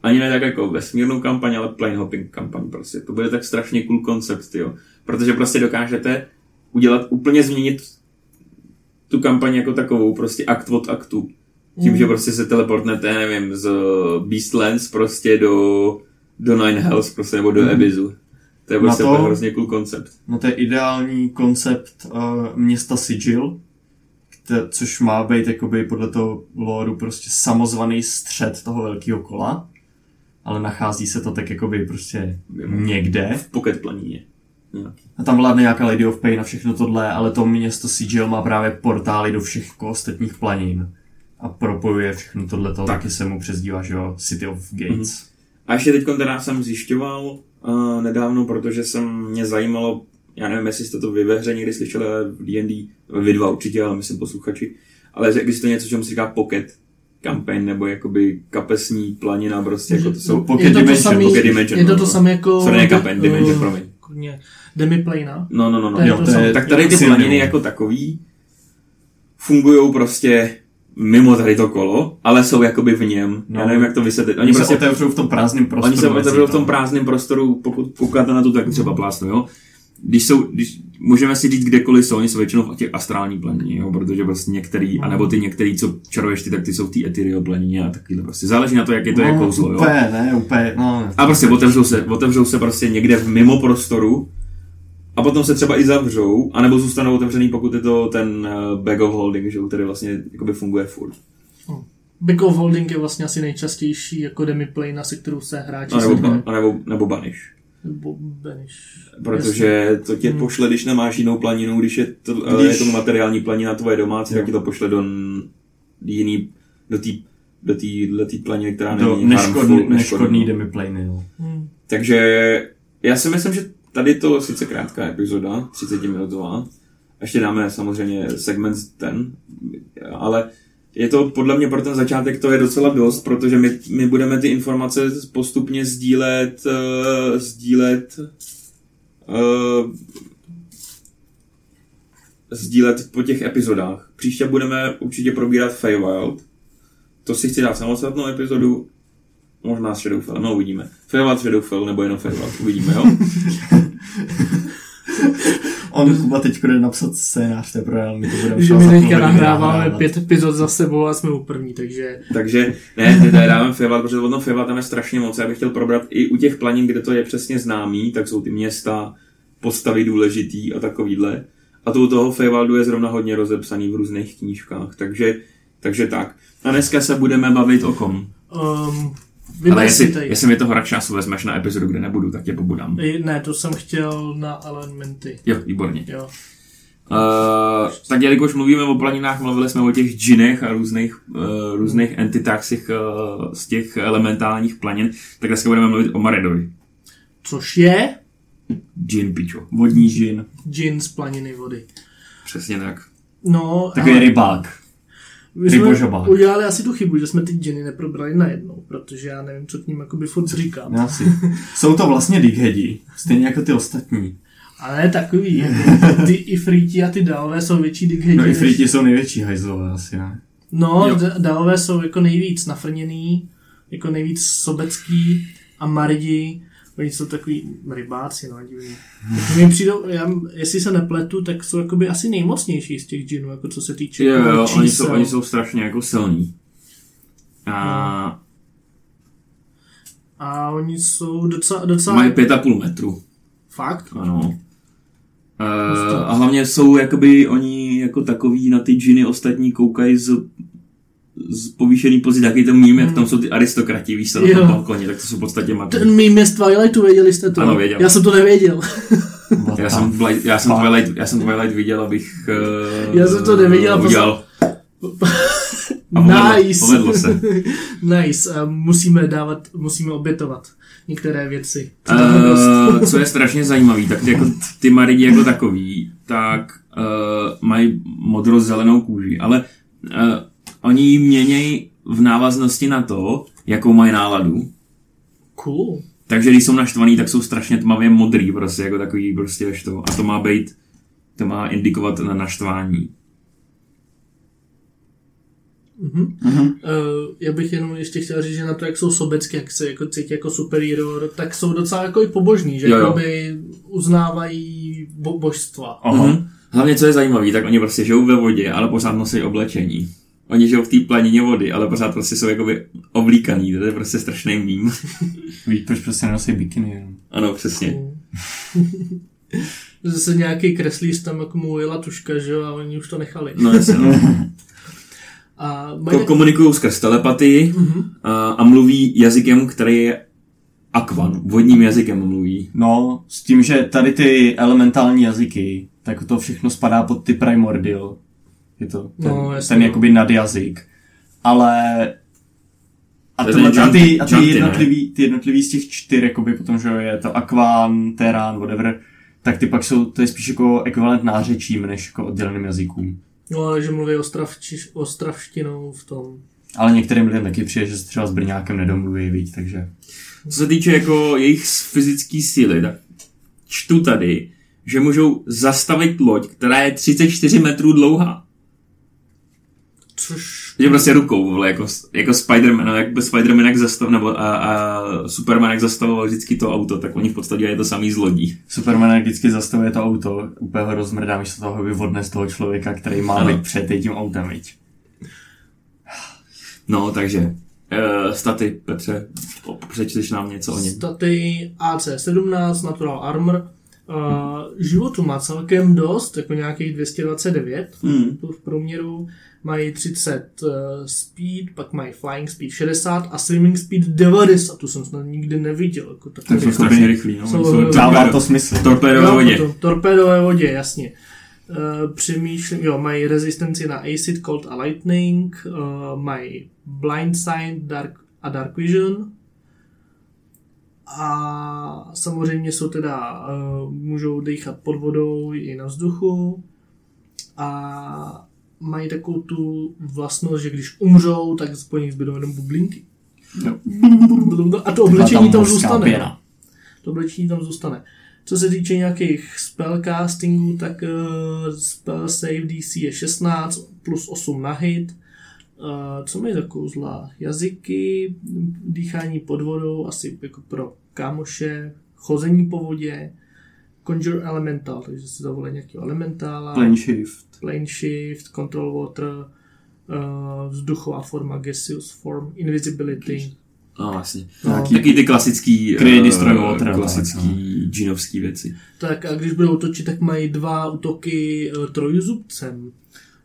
Ani ne tak jako vesmírnou kampaň, ale plane hopping kampaň prostě. To bude tak strašně cool koncept, jo. Protože prostě dokážete udělat, úplně změnit tu kampaň jako takovou, prostě akt od aktu. Tím, mm. že prostě se teleportnete, nevím, z Beastlands prostě do, do Nine Hells prostě, nebo do mm. Abyssu. To je prostě to, hrozně cool koncept. No to je ideální koncept uh, města Sigil, kte, což má být jakoby podle toho lore prostě samozvaný střed toho velkého kola, ale nachází se to tak jakoby prostě Vím. někde. V pocket planině. A tam vládne nějaká Lady of Pain a všechno tohle, ale to město Sigil má právě portály do všech ostatních planin a propojuje všechno tohleto, tak. Taky se mu přezdívá, že jo, City of Gates. A ještě teď teda jsem zjišťoval uh, nedávno, protože jsem mě zajímalo, já nevím, jestli jste to vy ve hře někdy slyšeli v D and D, vy dva určitě, ale myslím posluchači, ale když to něco, čemu se říká pocket kampaň, nebo jakoby kapesní planina, prostě jako to jsou pocket dimension, pocket dimension. Je to to samé jako... Sorry, kampaň, dimension, promiň. Demiplana. No, no, no, no. Jo, to je, tak tady ty planiny jako takový fungují prostě mimo tady to kolo, ale jsou jakoby v něm. No. Já nevím, jak to vysvětlit. Oni, oni prostě se otevřou v tom prázdném prostoru. Oni se otevřou v tom prázdném prostoru, pokud koukáte na to, tak třeba plásnu, jo. Když jsou, když, můžeme si říct, kdekoliv jsou, oni jsou většinou v těch astrální planině, jo, protože prostě některý, mm. anebo ty některý, co čaruješ ty, tak ty jsou v té Ethereal planině a takovýhle prostě. Záleží na to, jak je to no, je kouzlo, jo. Úplně, ne, úplně, no. A prostě otevřou se, otevřou se prostě někde v mimo prostoru a potom se třeba i zavřou, anebo zůstanou otevřený, pokud je to ten bag of holding, že jo, který vlastně jakoby funguje furt. Mm. Bag of holding je vlastně asi nejčastější jako demiplane, se kterou se hráči setkají. A nebo, nebo banish. Nebo Beniš. Protože to tě pošle, když nemáš jinou planinu, když je to, když... je to materiální planina tvoje domácí, tak tě to pošle do jiný, do té do do planiny, která do není neškodný, neškodný demiplane. Hmm. Takže já si myslím, že tady to sice krátká epizoda, třicet minutová, ještě dáme samozřejmě segment ten, ale je to podle mě pro ten začátek to je docela dost, protože my, my budeme ty informace postupně sdílet, uh, sdílet, uh, sdílet po těch epizodách. Příště budeme určitě probírat Feywild, to si chci dát samostatnou epizodu, možná Shadowfell, no uvidíme. Feywild, Shadowfell nebo jenom Feywild, uvidíme, jo? On Kuba teďko jde napsat scénář, teprve, ale my to budeme však. My teďka nahráváme pět epizod za sebou a jsme u první, takže... Takže ne, teď dáme Feywild, protože ono Feywild tam je strašně moc. Já bych chtěl probrat i u těch planin, kde to je přesně známý, tak jsou ty města, postavy důležitý a takovýhle. A to u toho Feywildu je zrovna hodně rozepsaný v různých knížkách, takže, takže tak. A dneska se budeme bavit o kom? Um... Ale jestli, jestli mi to hra času vezmeš na epizodu, kde nebudu, tak tě pobudám. Ne, to jsem chtěl na elementy. Jo, výborně. Jo. Uh, tak jelikož mluvíme o planinách, mluvili jsme o těch džinech a různých, uh, různých entitách z těch, uh, z těch elementálních planin, tak dneska budeme mluvit o Maredovi. Což je? Džin, pičo. Vodní džin. Džin z planiny vody. Přesně tak. No, takový ale... rybák. My jsme udělali asi tu chybu, že jsme ty džiny neprobrali najednou, protože já nevím, co k ním jakoby furt říkám. Asi. Jsou to vlastně dickheadi, stejně jako ty ostatní. Ale takový, jako ty Ifriti a ty Daové jsou větší dickheadi. No Ifriti než... jsou největší hajzlové asi, ne? No, d- Daové jsou jako nejvíc nafrněný, jako nejvíc sobecký a Maridi, oni jsou takový rybáci, no divný. Mně přijdou, já, jestli se nepletu, tak jsou jakoby asi nejmocnější z těch džinů, jako co se týče jo, jo, oni jsou, oni jsou strašně jako silní. A, no. A oni jsou docela... docela... Mají pět a půl metru. Fakt? Ano. E, a hlavně jsou jakoby, oni jako takový na ty džiny ostatní koukají z... z povýšený pozice, jaký ten mím, jak tam jsou ty aristokrati, víš, na tom balkoně, tak to jsou v podstatě matky. Ten mím je z Twilightu, věděli jste to? Ano, věděl. Já jsem to nevěděl. já, jsem, já, jsem Twilight, já jsem Twilight viděl, abych uh, já jsem to nevěděl, uh, udělal. A povedlo, nice. Povedlo se. Nice. Musíme dávat, musíme obětovat některé věci. Uh, co je strašně zajímavé, tak jako ty Maridi jako takový, tak uh, mají modro-zelenou kůži, ale uh, oni ji měnějí v návaznosti na to, jakou mají náladu. Cool. Takže když jsou naštvaný, tak jsou strašně tmavě modrý, prostě, jako takový prostě až to. A to má být, to má indikovat na naštvání. Mm-hmm. Mm-hmm. Uh, já bych jenom ještě chtěl říct, že na to, jak jsou sobecky, jak se jako cítí jako superhero, tak jsou docela jako i pobožní, že jakoby uznávají bo- božstva. Mm-hmm. Hlavně, co je zajímavé, tak oni prostě žijou ve vodě, ale pořád nosí oblečení. Oni žijou v té planině vody, ale pořád prostě jsou jakoby oblíkaný, to je prostě strašný mím. Víš, proč prostě nenosí bikiny? Ano, přesně. Zase nějaký kreslíř tam jako mu ujela tuška, že jo, a oni už to nechali. No jasně, no. A Ko- komunikují skrz telepatii uh-huh. a, a mluví jazykem, který je Aquan, vodním jazykem mluví. No, s tím, že tady ty elementální jazyky, tak to všechno spadá pod ty Primordial. Je to ten, no, ten jakoby nadjazyk, ale a, to, a, ty, a ty, jednotlivý, ty jednotlivý z těch čtyř, jakoby potom, že je to Aquan, Terán, whatever, tak ty pak jsou, to je spíš jako ekvivalent nářečím, než jako odděleným jazykům. No ale že mluví ostravči, ostravštinou v tom. Ale některým lidem taky přijde, že se třeba s Brňákem nedomluví, víc, takže. Co se týče jako jejich fyzické síly, tak čtu tady, že můžou zastavit loď, která je třicet čtyři metrů dlouhá. Což... Je prostě rukou, vole, jako, jako Spiderman, no, jak Spiderman jak zastav, nebo a, a Superman jak zastavoval vždycky to auto, tak oni v podstatě je to samý z lodí. Superman jak vždycky zastavuje to auto, úplně ho rozmrdá, myš se toho vyvodne z toho člověka, který má být před tím autem, viď. No, takže, e, staty, Petře, přečteš nám něco o něm. Staty A C sedmnáct, Natural Armor, Uh, životu má celkem dost, jako nějakých dvě stě dvacet devět, mm. tu v průměru mají třicet uh, speed, pak mají flying speed šedesát a swimming speed devadesát, tu jsem snad nikdy neviděl. Jako tak to jsou strašně rychlý, no? Jsou, jsou, dává to smysl. Torpédové vodě. To, torpédové vodě, jasně. Uh, přemýšlím, jo, mají rezistenci na acid, cold a lightning, uh, mají blind sight dark a dark vision. A samozřejmě jsou teda, uh, můžou dýchat pod vodou i na vzduchu a mají takovou tu vlastnost, že když umřou, tak po nich zbydou jenom bublinky. No. A to oblečení tam, tam zůstane. Pěna. To oblečení tam zůstane. Co se týče nějakých spellcastingů, tak uh, spell save D C je šestnáct plus osm na hit. Uh, co mají za kouzla? Jazyky, dýchání pod vodou, asi jako pro kámoše, chození po vodě, Conjure Elemental, takže si zavolají nějakého elementála, Plane Shift, Plane Shift, Control Water, uh, vzduchová forma, Gaseous Form, Invisibility. Ah, vlastně. No. Taky ty klasický Create Destroy Water, klasický džinovský věci. Tak a když budou točit, tak mají dva útoky uh, trojzubcem.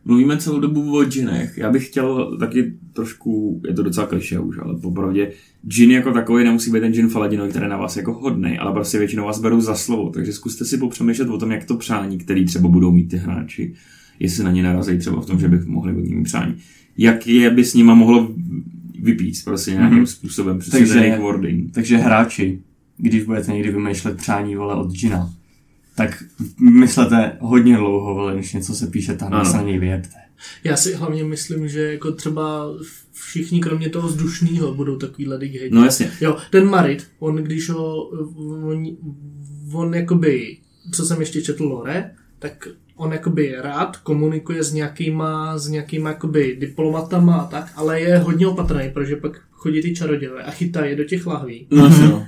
Mluvíme celou dobu o džinech. Já bych chtěl taky trošku, je to docela klišé už, ale popravdě, džin jako takový nemusí být ten džin Faladinový, který na vás jako hodnej, ale prostě většinou vás berou za slovo, takže zkuste si popřemýšlet o tom, jak to přání, který třeba budou mít ty hráči, jestli na ně narazí třeba v tom, že by mohli od nimi přání. Jak je by s nima mohlo vypít, prostě nějakým mm-hmm. způsobem, přesně ten jejich wording. Takže hráči, když budete někdy vymýšlet přání vole od džina, tak myslete hodně dlouho, vole, než něco se píše, tam se na něj vyjedete. Já si hlavně myslím, že jako třeba všichni, kromě toho vzdušnýho, budou takovýhle dighejti. No jasně. Jo, ten Marit, on když ho, on, on jakoby, co jsem ještě četl lore, tak on jakoby rád komunikuje s nějakýma, s nějakýma jakoby diplomatama a tak, ale je hodně opatrný, protože pak chodí ty čarodějové a chytají do těch lahví. No, no.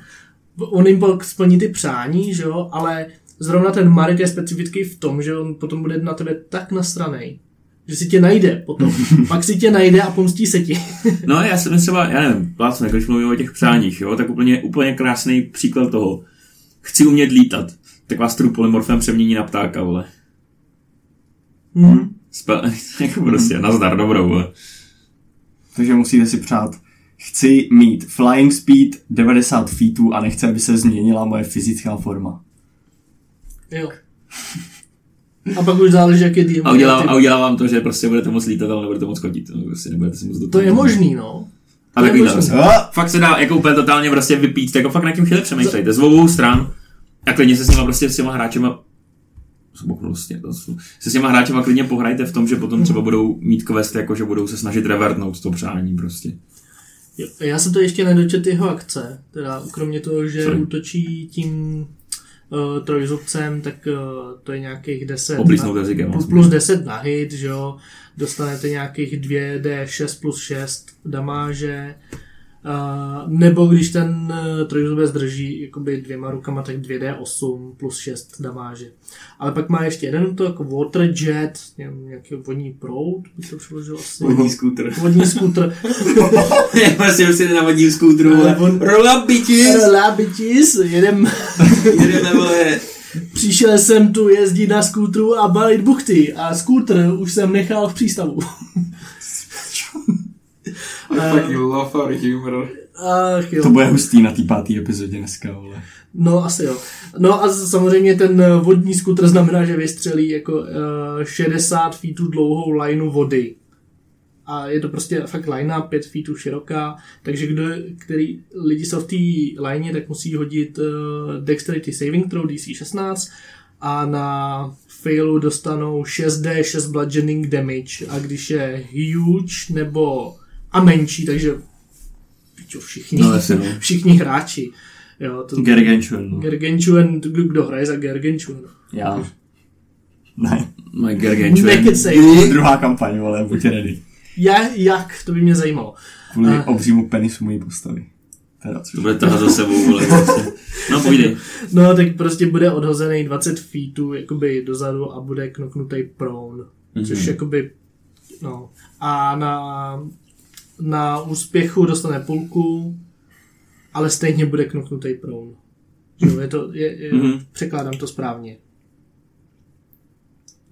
On jim pak splní ty přání, že jo, ale zrovna ten Marit je specifický v tom, že on potom bude na tebe tak nasranej, že si tě najde potom. Pak si tě najde a pomstí se ti. No já jsem třeba, já nevím, plácme, když mluvím o těch přáních, jo, tak úplně, úplně krásný příklad toho. Chci umět lítat, tak vás trůj polymorfem přemění na ptáka, vole. Hmm. Spel, jako prostě, nazdar, dobrou, vole. Takže musíte si přát. Chci mít flying speed devadesát feetů a nechci, aby se změnila moje fyzická forma. Jo. A pak už záleží, jak je dým. A udělám, a udělám to, že prostě budete moc lítat, ale nebudete moc chodit. No, prostě nebudete si moc do toho. To je možný, no. A takový prostě. Fakt se dá jako úplně totálně prostě vypít, jako fakt na tím chvíli přemýšlejte. Z obou stran a klidně se s nima prostě s těma hráčema vlastně, se s těma hráčema klidně pohrajte v tom, že potom třeba budou mít questy, jako že budou se snažit revertnout to přání prostě. Jo. Já jsem to ještě nedočet jeho akce, teda kromě toho, že Sorry. útočí tím Uh, trojzubcem, tak uh, to je nějakých deset na, jazykem, plus, plus deset na hit, že jo, dostanete nějakých dvě d šest plus šest damáže, uh, nebo když ten uh, trojzubec drží jakoby dvěma rukama, tak dvě d osm plus šest damáže. Ale pak má ještě jeden to jako water jet, nevím, nějaký vodní proud, by se přeložil asi. Vodní skútr. Vodní skútr. Já prostě si jde na vodním skútru, ale on... Rola bitches. Rola bitches, jedem. Jedeme, vole. Přišel jsem tu jezdit na skútru a balit buchty a skútr už jsem nechal v přístavu. I fucking love our humor. Ach, jo. To bude hustý na té páté epizodě dneska, ale... No, asi jo. No a samozřejmě ten vodní skutr znamená, že vystřelí jako uh, šedesát feetů dlouhou lajnu vody. A je to prostě fakt lajna, pět feetů široká, takže kdo, který lidi jsou v té lajně, tak musí hodit uh, Dexterity Saving Throw D C šestnáct a na failu dostanou šest d šest bludgeoning damage. A když je huge nebo a menší, takže pičo, všichni, no, všichni hráči. Jo, to... Gargantuan. No. Gargantuan, kdo hraje za Gargantuan? Já. Ne. My Gargantuan. Druhá kampaň, ale buďte ready. Já, jak? To by mě zajímalo. Kvůli a... obřímu penisu mojí postavy. Teda, to bude toho za sebou, vole. No, půjdej. No, tak prostě bude odhozený dvacet feetů jakoby dozadu a bude knoknutý prone. Mm-hmm. Což jakoby, no. A na... na úspěchu dostane půlku, ale stejně bude knoknutý proul. Je to, je, je, mm-hmm. Překládám to správně.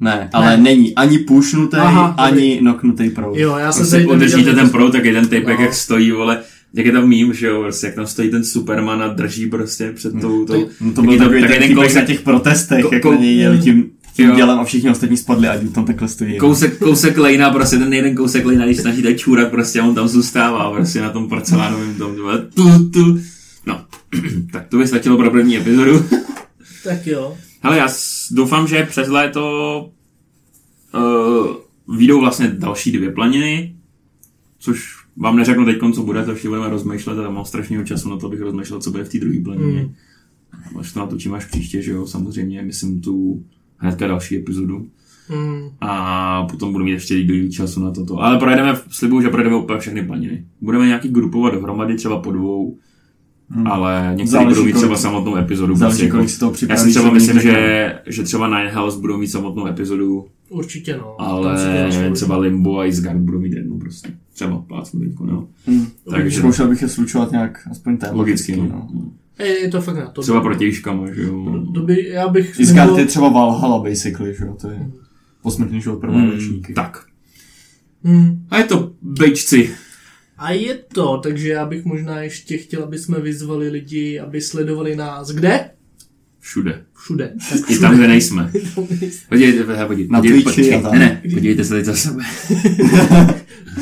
Ne, ale ne. Není ani půšnutej, ani noknutej proud. Jo, já jsem prostě podržíte ten proud, tak jeden typ, no. jak, jak stojí, vole, jak je tam mím, že jo, prostě, jak tam stojí ten Superman a drží prostě před tou... tou no to byl takový ten týpek na těch protestech, ko, jak ko, na něj jel tím, tím dělem a všichni ostatní spadli, ať tam takhle stojí. Kousek, kousek lejna, prostě ten jeden kousek lejna, když snaží tak čůrat, prostě on tam zůstává, prostě na tom porcelánovém tom, tu, tu. No, tak to by stačilo pro první epizodu. Tak jo. Hele, já doufám, že přes léto uh, vyjdou vlastně další dvě planiny, což vám neřeknu teď, co bude, to ještě budeme rozmýšlet a mám strašného času na to, abych rozmýšlel, co bude v té druhé planině. Mm. Až to natočím až příště, že jo, samozřejmě, myslím tu hnedka další epizodu. Mm. A potom budu mít ještě líbivý času na toto. Ale projedeme, slibuju, že projedeme úplně všechny planiny. Budeme nějaký grupovat dohromady, třeba po dvou. Hmm. Ale některý budou mít třeba samotnou epizodu. Záleží, kolik si toho připravíš. Já si třeba myslím, že, že třeba Nine Hells budou mít samotnou epizodu. Určitě no. Ale třeba Limbo a Ysgard budou mít jednu prostě. Třeba plácnu teďko, no. Hmm. Takže zkoušel bych je slučovat nějak, aspoň ten. Logicky, no. no. no. Je, je to fakt na to. Třeba protějškama, že jo. To by, já bych... Ysgard mimo... je třeba Valhalla, basically, že jo. To je posmrtný život první hmm. ročníky. Tak. Hmm. A je to bejčci. A je to, takže já bych možná ještě chtěl, aby jsme vyzvali lidi, aby sledovali nás. Kde? Všude. Všude. Tak všude. I tam, kde nejsme. Podívejte, podívejte. Na Twitchi a tam. Ne, ne, podívejte se teď za sebe.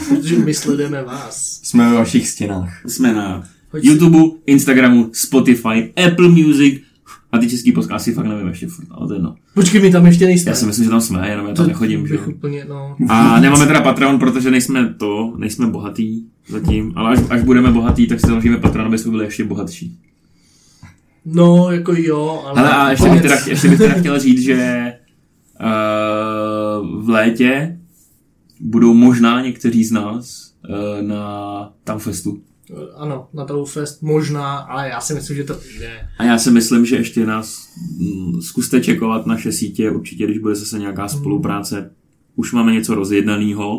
Protože my sledujeme vás. Jsme ve vašich stěnách. Jsme na Hoďte. YouTube, Instagramu, Spotify, Apple Music a ty český podcast asi fakt nevím ještě furt, ale to jedno. Počkej, my tam ještě nejsme. Já si myslím, že tam jsme, jenom já tam to nechodím, že? Úplně, no. A nemáme teda Patreon, protože nejsme to, nejsme bohatý. Zatím, ale až, až budeme bohatí, tak si založíme Patreon, aby jsme byli ještě bohatší. No, jako jo, ale... Hele, a ještě bych, teda, ještě bych teda chtěl říct, že uh, v létě budou možná někteří z nás uh, na Taufestu. Ano, na Taufest možná, ale já si myslím, že to jde. A já si myslím, že ještě nás mm, zkuste čekovat naše sítě, určitě, když bude zase nějaká spolupráce. Už máme něco rozjednaného,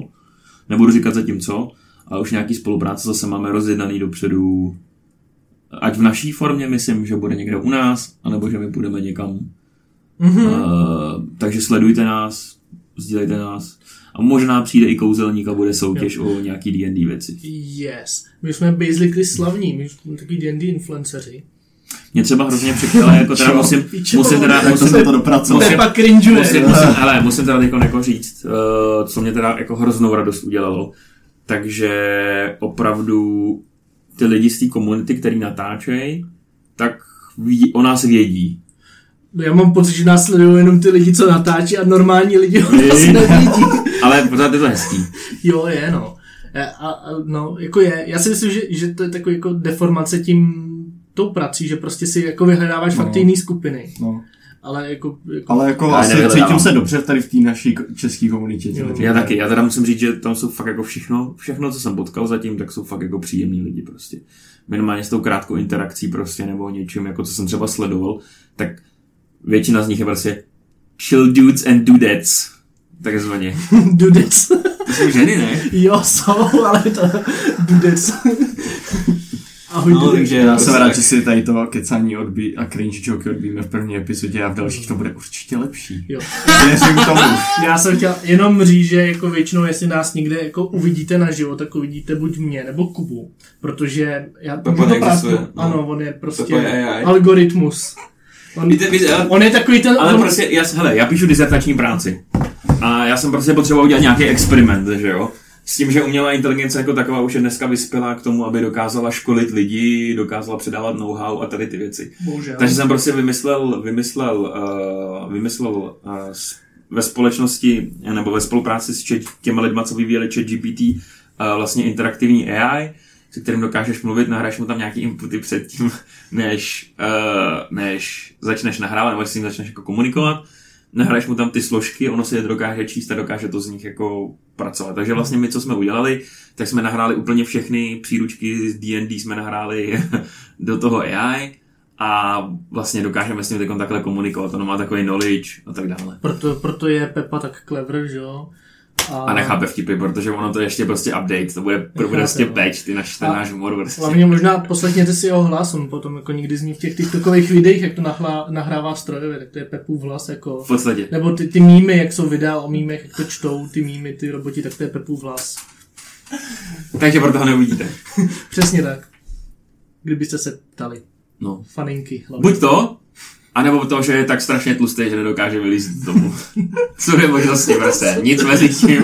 nebudu říkat zatím co, a už nějaký spolupráce zase máme rozjednaný dopředu, ať v naší formě, myslím, že bude někde u nás, anebo že my půjdeme někam. Mm-hmm. Uh, takže sledujte nás, sdílejte nás. A možná přijde i kouzelník a bude soutěž jo. o nějaký D and D věci. Yes. My jsme basically slavní, my jsme taky D and D influenceři. Mě třeba hrozně překvalo, jako teda musím... musím teda, musím, musím, to dopracovat. Musím, musím, musím, hele, musím teda jako říct, uh, co mě teda jako hroznou radost udělalo. Takže opravdu ty lidi z té komunity, který natáčejí, tak ví, o nás vědí. No já mám pocit, že nás sledují jenom ty lidi, co natáčí a normální lidi o nás nevědí. Ale pořád je to hezký. Jo, je, no. A, a, no jako je. Já si myslím, že, že to je takový jako deformace tím tou prací, že prostě si jako vyhledáváš no. fakt jiný skupiny. No. Ale jako, jako... Ale jako asi cítím se dobře tady v té naší české komunitě. Já taky, já teda musím říct, že tam jsou fakt jako všechno, všechno, co jsem potkal zatím, tak jsou fakt jako příjemní lidi prostě. Minimálně s tou krátkou interakcí prostě, nebo něčím, jako co jsem třeba sledoval, tak většina z nich je prostě chill dudes and dudettes, takzvaně. Dudettes. To jsou ženy, ne? Jo, jsou, ale to dudettes. Ahoj, no, takže já jsem rád, že si tady to kecání odbí a cringe joke odbíme v první epizodě a v dalších to bude určitě lepší. Jo. Já jsem chtěl jenom říct, že jako většinou, jestli nás někde jako uvidíte na život, tak uvidíte buď mě nebo Kubu, protože já to práci, no. Ano, on je prostě je algoritmus. On, víte, víte, ale, on je takový ten... Ale on... prostě, já, hele, já píšu disertační práci a já jsem prostě potřeboval udělat nějaký experiment, že jo? S tím, že umělá inteligence jako taková už je dneska vyspělá k tomu, aby dokázala školit lidi, dokázala předávat know-how a tady ty věci. Bože, takže jsem prostě vymyslel, vymyslel, uh, vymyslel uh, ve společnosti, nebo ve spolupráci s če- těma lidma, co vyvíjeli ChatGPT, uh, vlastně interaktivní A I, se kterým dokážeš mluvit, nahraješ mu tam nějaký inputy předtím, než, uh, než začneš nahrávat, nebo s tím začneš jako komunikovat. Nahraješ mu tam ty složky, ono si je dokáže číst a dokáže to z nich jako pracovat. Takže vlastně my, co jsme udělali, tak jsme nahráli úplně všechny příručky z D and D, jsme nahráli do toho A I a vlastně dokážeme s ním takhle komunikovat. Ono má takový knowledge a tak dále. Proto, proto je Pepa tak clever, že jo? A, a nechápe vtipy, protože ono to ještě prostě update, to bude prostě patch, ty naš, ten náš humor prostě. Hlavně možná poslechněte si jeho hlas, on potom jako nikdy zní v těch TikTokových videích, jak to nahla, nahrává strojově, tak to je Pepův hlas jako. V podstatě. Nebo ty, ty mýmy, jak jsou videa o mýmech, jak to čtou ty mýmy, ty roboti, tak to je Pepův hlas. Takže proto ho neuvidíte. Přesně tak. Kdybyste se ptali. No. Faninky. Hlavně. Buď to, anebo to, že je tak strašně tlustý, že nedokáže vylízt z domu. Co je možnosti prostě, nic mezi tím.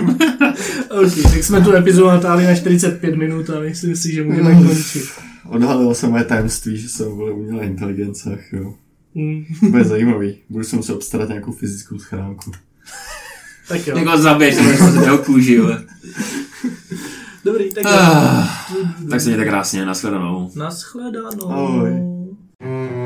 Okay, tak jsme tu epizodu natáhli na čtyřicet pět minut a myslím si, že můžeme končit. Odhalilo se moje tajemství, že jsem byl umělá inteligence, jo. Mm. Bude zajímavý, budu si muset obstarat nějakou fyzickou schránku. Tak jo. Někoho zabiješ, nebo se měl kůži, jo. Dobrý, tak ah, tak se mějte krásně, nashledanou. Nashledanou. Ahoj.